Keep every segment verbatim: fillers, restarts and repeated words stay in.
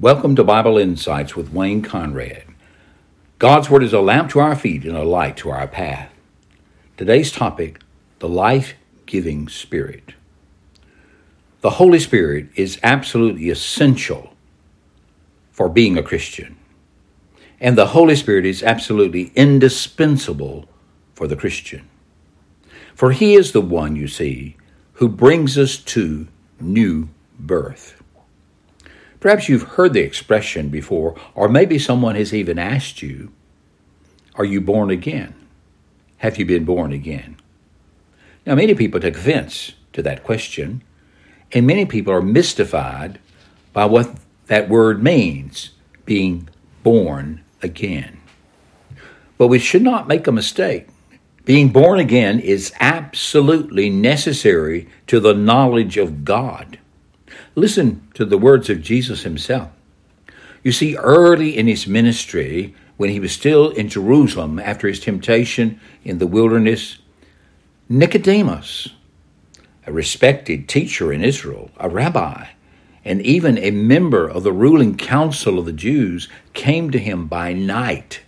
Welcome to Bible Insights with Wayne Conrad. God's Word is a lamp to our feet and a light to our path. Today's topic, the life-giving Spirit. The Holy Spirit is absolutely essential for being a Christian. And the Holy Spirit is absolutely indispensable for the Christian. For He is the one, you see, who brings us to new birth. Perhaps you've heard the expression before, or maybe someone has even asked you, are you born again? Have you been born again? Now, many people take offense to that question, and many people are mystified by what that word means, being born again. But we should not make a mistake. Being born again is absolutely necessary to the knowledge of God. Listen to the words of Jesus himself. You see, early in his ministry, when he was still in Jerusalem after his temptation in the wilderness, Nicodemus, a respected teacher in Israel, a rabbi, and even a member of the ruling council of the Jews, came to him by night.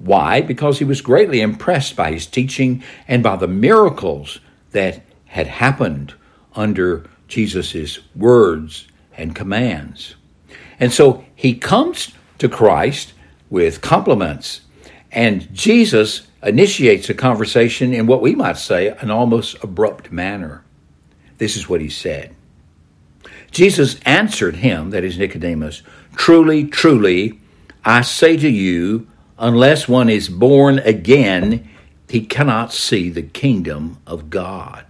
Why? Because he was greatly impressed by his teaching and by the miracles that had happened under Jesus' words and commands. And so he comes to Christ with compliments, and Jesus initiates a conversation in what we might say an almost abrupt manner. This is what he said. Jesus answered him, that is Nicodemus, "Truly, truly, I say to you, unless one is born again, he cannot see the kingdom of God."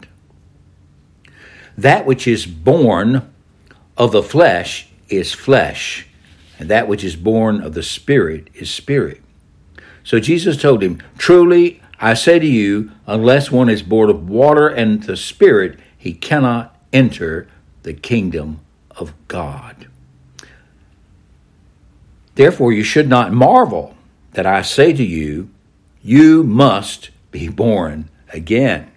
That which is born of the flesh is flesh, and that which is born of the Spirit is spirit. So Jesus told him, "Truly, I say to you, unless one is born of water and the Spirit, he cannot enter the kingdom of God." Therefore, you should not marvel that I say to you, you must be born again.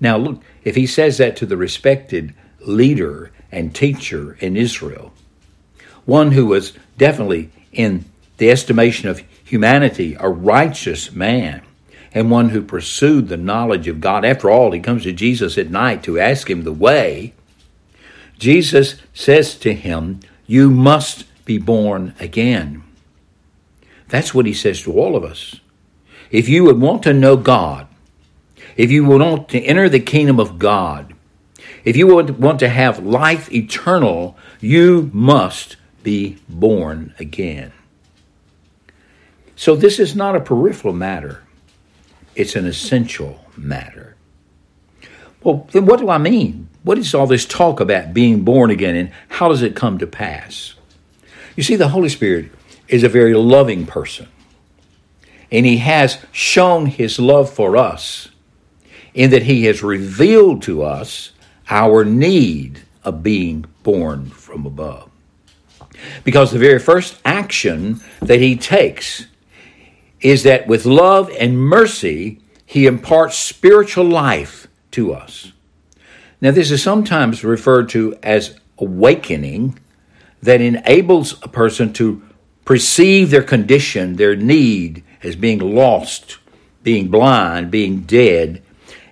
Now, look, if he says that to the respected leader and teacher in Israel, one who was definitely in the estimation of humanity, a righteous man, and one who pursued the knowledge of God. After all, he comes to Jesus at night to ask him the way. Jesus says to him, you must be born again. That's what he says to all of us. If you would want to know God, if you want to enter the kingdom of God, if you want to have life eternal, you must be born again. So this is not a peripheral matter. It's an essential matter. Well, then what do I mean? What is all this talk about being born again, and how does it come to pass? You see, the Holy Spirit is a very loving person, and he has shown his love for us in that he has revealed to us our need of being born from above. Because the very first action that he takes is that with love and mercy, he imparts spiritual life to us. Now, this is sometimes referred to as awakening, that enables a person to perceive their condition, their need, as being lost, being blind, being dead,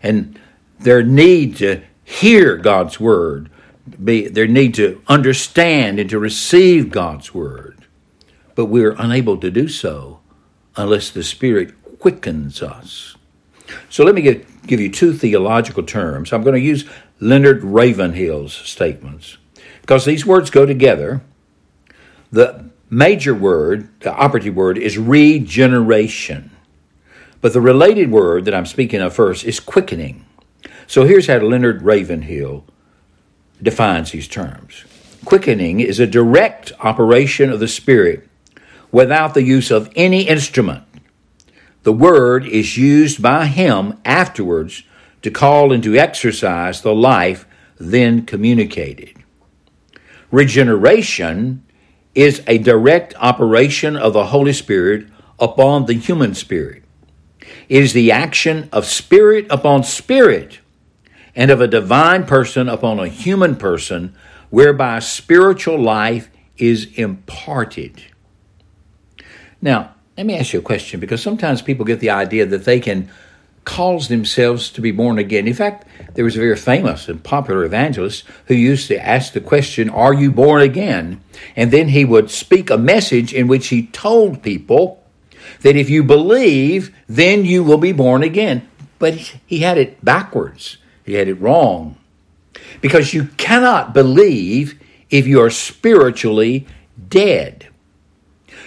and their need to hear God's word, be, their need to understand and to receive God's word. But we're unable to do so unless the Spirit quickens us. So let me give, give you two theological terms. I'm going to use Leonard Ravenhill's statements because these words go together. The major word, the operative word, is regeneration. But the related word that I'm speaking of first is quickening. So here's how Leonard Ravenhill defines these terms. Quickening is a direct operation of the Spirit without the use of any instrument. The Word is used by Him afterwards to call into exercise the life then communicated. Regeneration is a direct operation of the Holy Spirit upon the human spirit. It is the action of spirit upon spirit and of a divine person upon a human person, whereby spiritual life is imparted. Now, let me ask you a question, because sometimes people get the idea that they can cause themselves to be born again. In fact, there was a very famous and popular evangelist who used to ask the question, "Are you born again?" And then he would speak a message in which he told people that if you believe, then you will be born again. But he had it backwards. He had it wrong. Because you cannot believe if you are spiritually dead.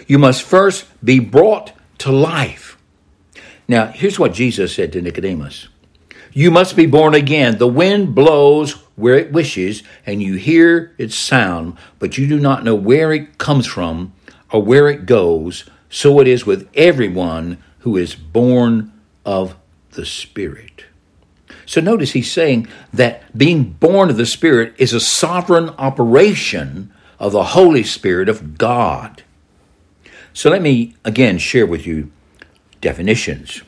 You must first be brought to life. Now, here's what Jesus said to Nicodemus. You must be born again. The wind blows where it wishes, and you hear its sound, but you do not know where it comes from or where it goes. So it is with everyone who is born of the Spirit. So notice he's saying that being born of the Spirit is a sovereign operation of the Holy Spirit of God. So let me again share with you definitions.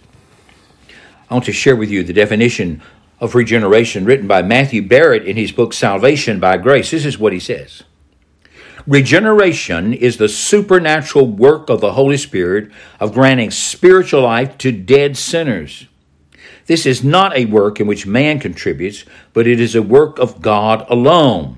I want to share with you the definition of regeneration written by Matthew Barrett in his book, Salvation by Grace. This is what he says. Regeneration is the supernatural work of the Holy Spirit of granting spiritual life to dead sinners. This is not a work in which man contributes, but it is a work of God alone.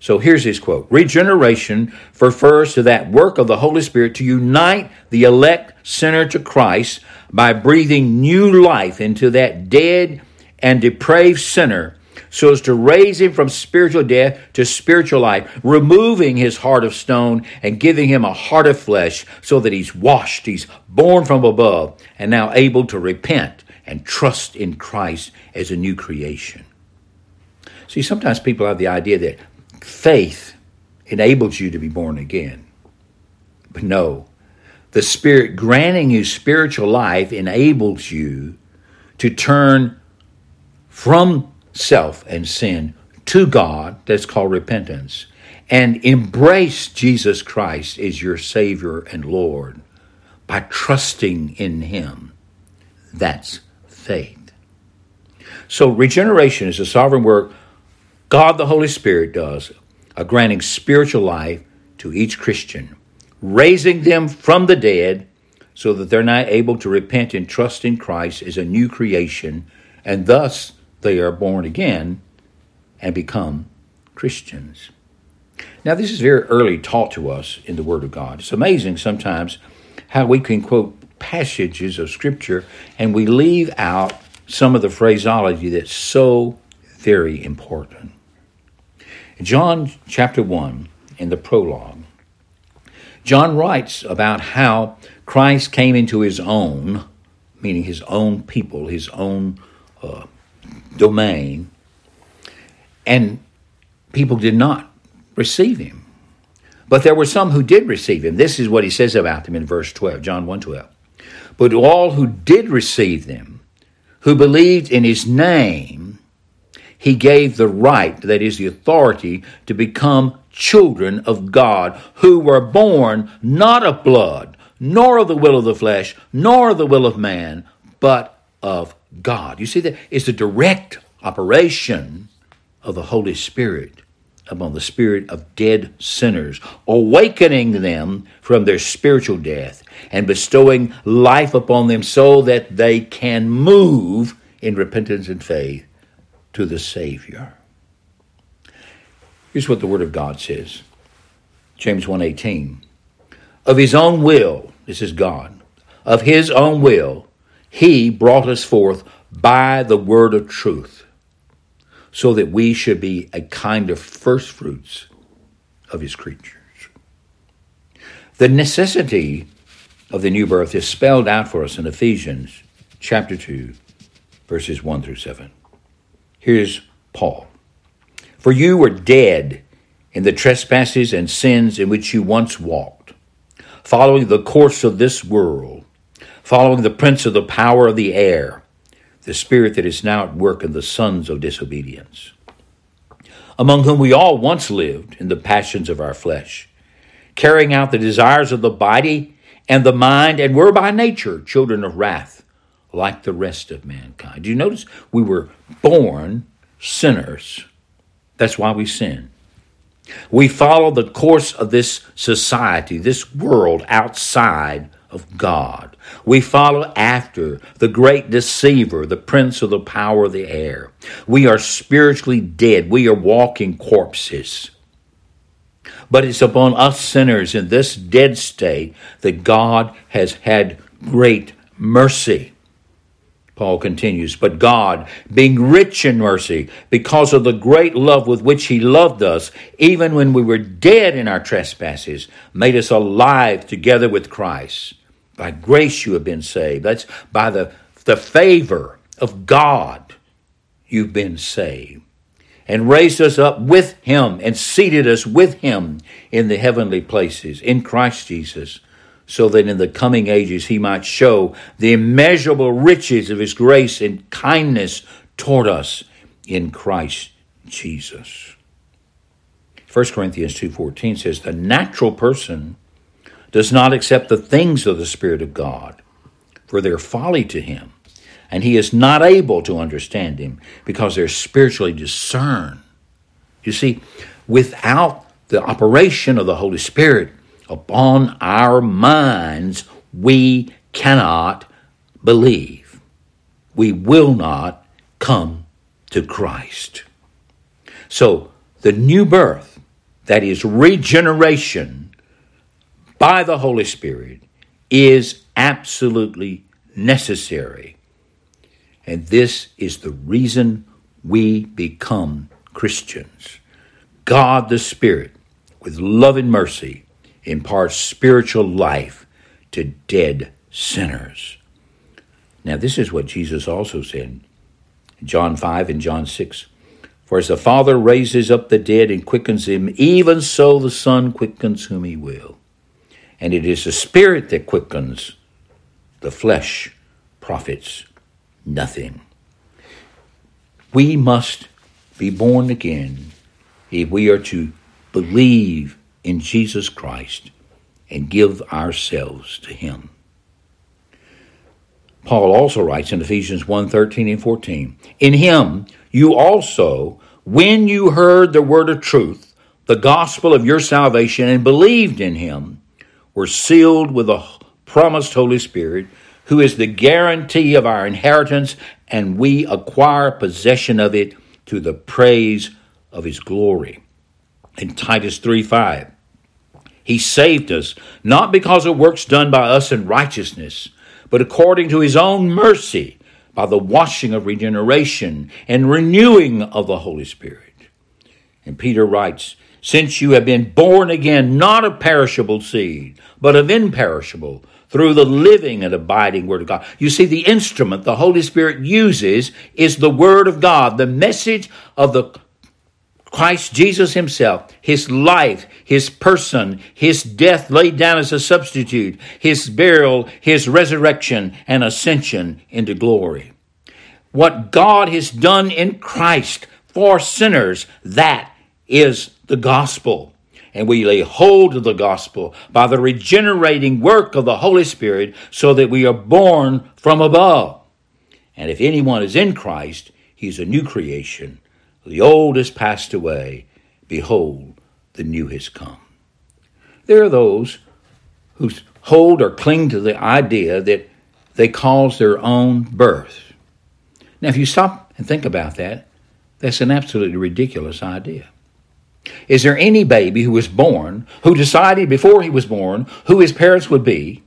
So here's his quote. Regeneration refers to that work of the Holy Spirit to unite the elect sinner to Christ by breathing new life into that dead and depraved sinner, so as to raise him from spiritual death to spiritual life, removing his heart of stone and giving him a heart of flesh, so that he's washed, he's born from above, and now able to repent and trust in Christ as a new creation. See, sometimes people have the idea that faith enables you to be born again. But no, the Spirit granting you spiritual life enables you to turn from self and sin to God, that's called repentance, and embrace Jesus Christ as your Savior and Lord by trusting in Him. That's faith. So regeneration is a sovereign work God the Holy Spirit does, a granting spiritual life to each Christian, raising them from the dead so that they're now able to repent and trust in Christ as a new creation, and thus they are born again and become Christians. Now, this is very early taught to us in the Word of God. It's amazing sometimes how we can quote passages of Scripture and we leave out some of the phraseology that's so very important. John chapter one, in the prologue, John writes about how Christ came into his own, meaning his own people, his own uh, domain, and people did not receive him. But there were some who did receive him. This is what he says about them in verse twelve, John one twelve. But to all who did receive them, who believed in his name, he gave the right, that is the authority, to become children of God, who were born not of blood, nor of the will of the flesh, nor of the will of man, but of God. You see, that is the direct operation of the Holy Spirit upon the spirit of dead sinners, awakening them from their spiritual death and bestowing life upon them so that they can move in repentance and faith to the Savior. Here's what the Word of God says. James one eighteen. Of his own will, this is God, of his own will, He brought us forth by the word of truth, so that we should be a kind of first fruits of His creatures. The necessity of the new birth is spelled out for us in Ephesians chapter two, verses one through seven. Here's Paul. For you were dead in the trespasses and sins in which you once walked, following the course of this world, following the prince of the power of the air, the spirit that is now at work in the sons of disobedience, among whom we all once lived in the passions of our flesh, carrying out the desires of the body and the mind, and were by nature children of wrath, like the rest of mankind. Do you notice we were born sinners? That's why we sin. We follow the course of this society, this world outside of God. We follow after the great deceiver, the prince of the power of the air. We are spiritually dead. We are walking corpses. But it's upon us sinners in this dead state that God has had great mercy. Paul continues, but God, being rich in mercy, because of the great love with which he loved us, even when we were dead in our trespasses, made us alive together with Christ. By grace you have been saved. That's by the, the favor of God you've been saved. And raised us up with him and seated us with him in the heavenly places, in Christ Jesus, so that in the coming ages he might show the immeasurable riches of his grace and kindness toward us in Christ Jesus. First Corinthians two fourteen says, the natural person does not accept the things of the Spirit of God, for they're folly to him, and he is not able to understand him, because they're spiritually discerned. You see, without the operation of the Holy Spirit upon our minds, we cannot believe. We will not come to Christ. So the new birth, that is regeneration by the Holy Spirit, is absolutely necessary. And this is the reason we become Christians. God the Spirit, with love and mercy, imparts spiritual life to dead sinners. Now, this is what Jesus also said in John five and John six. For as the Father raises up the dead and quickens them, even so the Son quickens whom he will. And it is the Spirit that quickens. The flesh profits nothing. We must be born again if we are to believe in Jesus Christ and give ourselves to him. Paul also writes in Ephesians one, thirteen and fourteen, in him you also, when you heard the word of truth, the gospel of your salvation, and believed in him, were sealed with the promised Holy Spirit, who is the guarantee of our inheritance, and we acquire possession of it to the praise of his glory. In Titus three five, he saved us, not because of works done by us in righteousness, but according to his own mercy, by the washing of regeneration and renewing of the Holy Spirit. And Peter writes, since you have been born again, not of perishable seed, but of imperishable, through the living and abiding Word of God. You see, the instrument the Holy Spirit uses is the Word of God, the message of the Christ Jesus himself, his life, his person, his death laid down as a substitute, his burial, his resurrection, and ascension into glory. What God has done in Christ for sinners, that is the gospel. And we lay hold of the gospel by the regenerating work of the Holy Spirit, so that we are born from above. And if anyone is in Christ, he's a new creation. The old has passed away. Behold, the new has come. There are those who hold or cling to the idea that they cause their own birth. Now, if you stop and think about that, that's an absolutely ridiculous idea. Is there any baby who was born, who decided before he was born who his parents would be,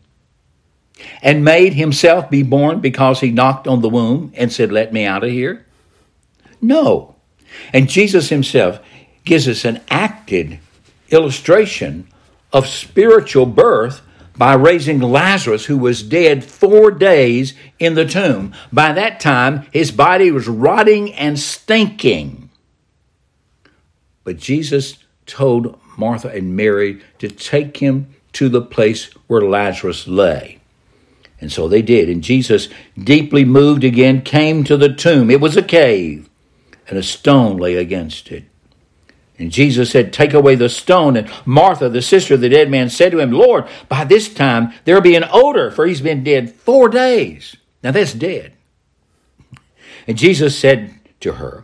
and made himself be born because he knocked on the womb and said, let me out of here? No. And Jesus himself gives us an acted illustration of spiritual birth by raising Lazarus, who was dead four days in the tomb. By that time, his body was rotting and stinking. But Jesus told Martha and Mary to take him to the place where Lazarus lay. And so they did. And Jesus, deeply moved again, came to the tomb. It was a cave, and a stone lay against it. And Jesus said, take away the stone. And Martha, the sister of the dead man, said to him, Lord, by this time there'll be an odor, for he's been dead four days. Now that's dead. And Jesus said to her,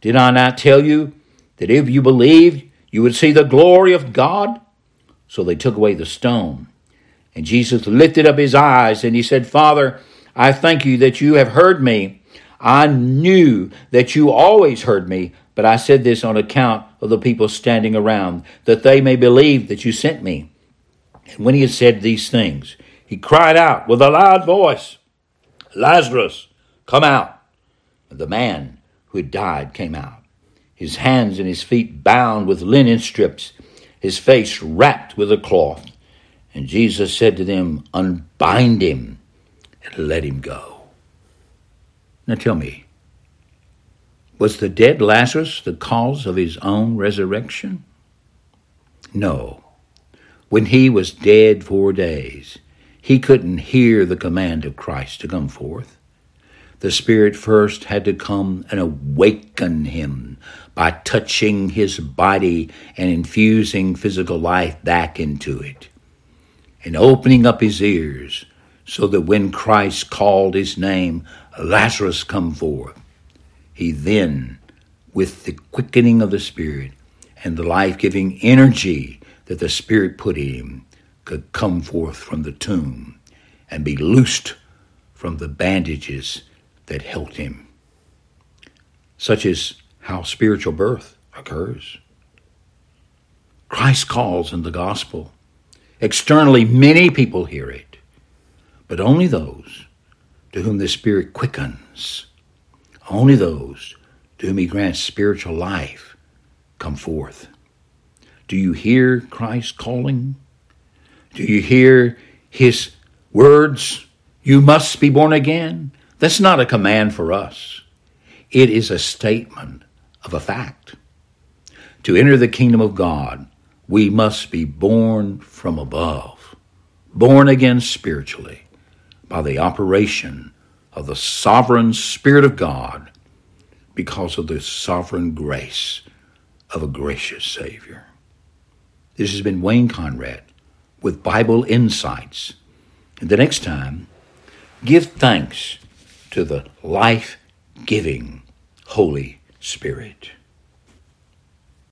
did I not tell you that if you believed, You would see the glory of God. So they took away the stone. And Jesus lifted up his eyes and he said, Father, I thank you that you have heard me. I knew that you always heard me, but I said this on account of the people standing around, that they may believe that you sent me. And when he had said these things, he cried out with a loud voice, Lazarus, come out. And the man who had died came out, his hands and his feet bound with linen strips, his face wrapped with a cloth. And Jesus said to them, unbind him and let him go. Now tell me, was the dead Lazarus the cause of his own resurrection? No. When he was dead four days, he couldn't hear the command of Christ to come forth. The Spirit first had to come and awaken him by touching his body and infusing physical life back into it and opening up his ears so that when Christ called his name, Lazarus, come forth, he then, with the quickening of the Spirit and the life-giving energy that the Spirit put in him, could come forth from the tomb and be loosed from the bandages that held him. Such is how spiritual birth occurs. Christ calls in the gospel. Externally, many people hear it, but only those to whom the Spirit quickens, only those to whom he grants spiritual life, come forth. Do you hear Christ calling? Do you hear his words? You must be born again. That's not a command for us. It is a statement of a fact. To enter the kingdom of God, we must be born from above, born again spiritually by the operation of the sovereign Spirit of God because of the sovereign grace of a gracious Savior. This has been Wayne Conrad with Bible Insights. And the next time, give thanks to the life-giving Holy Spirit.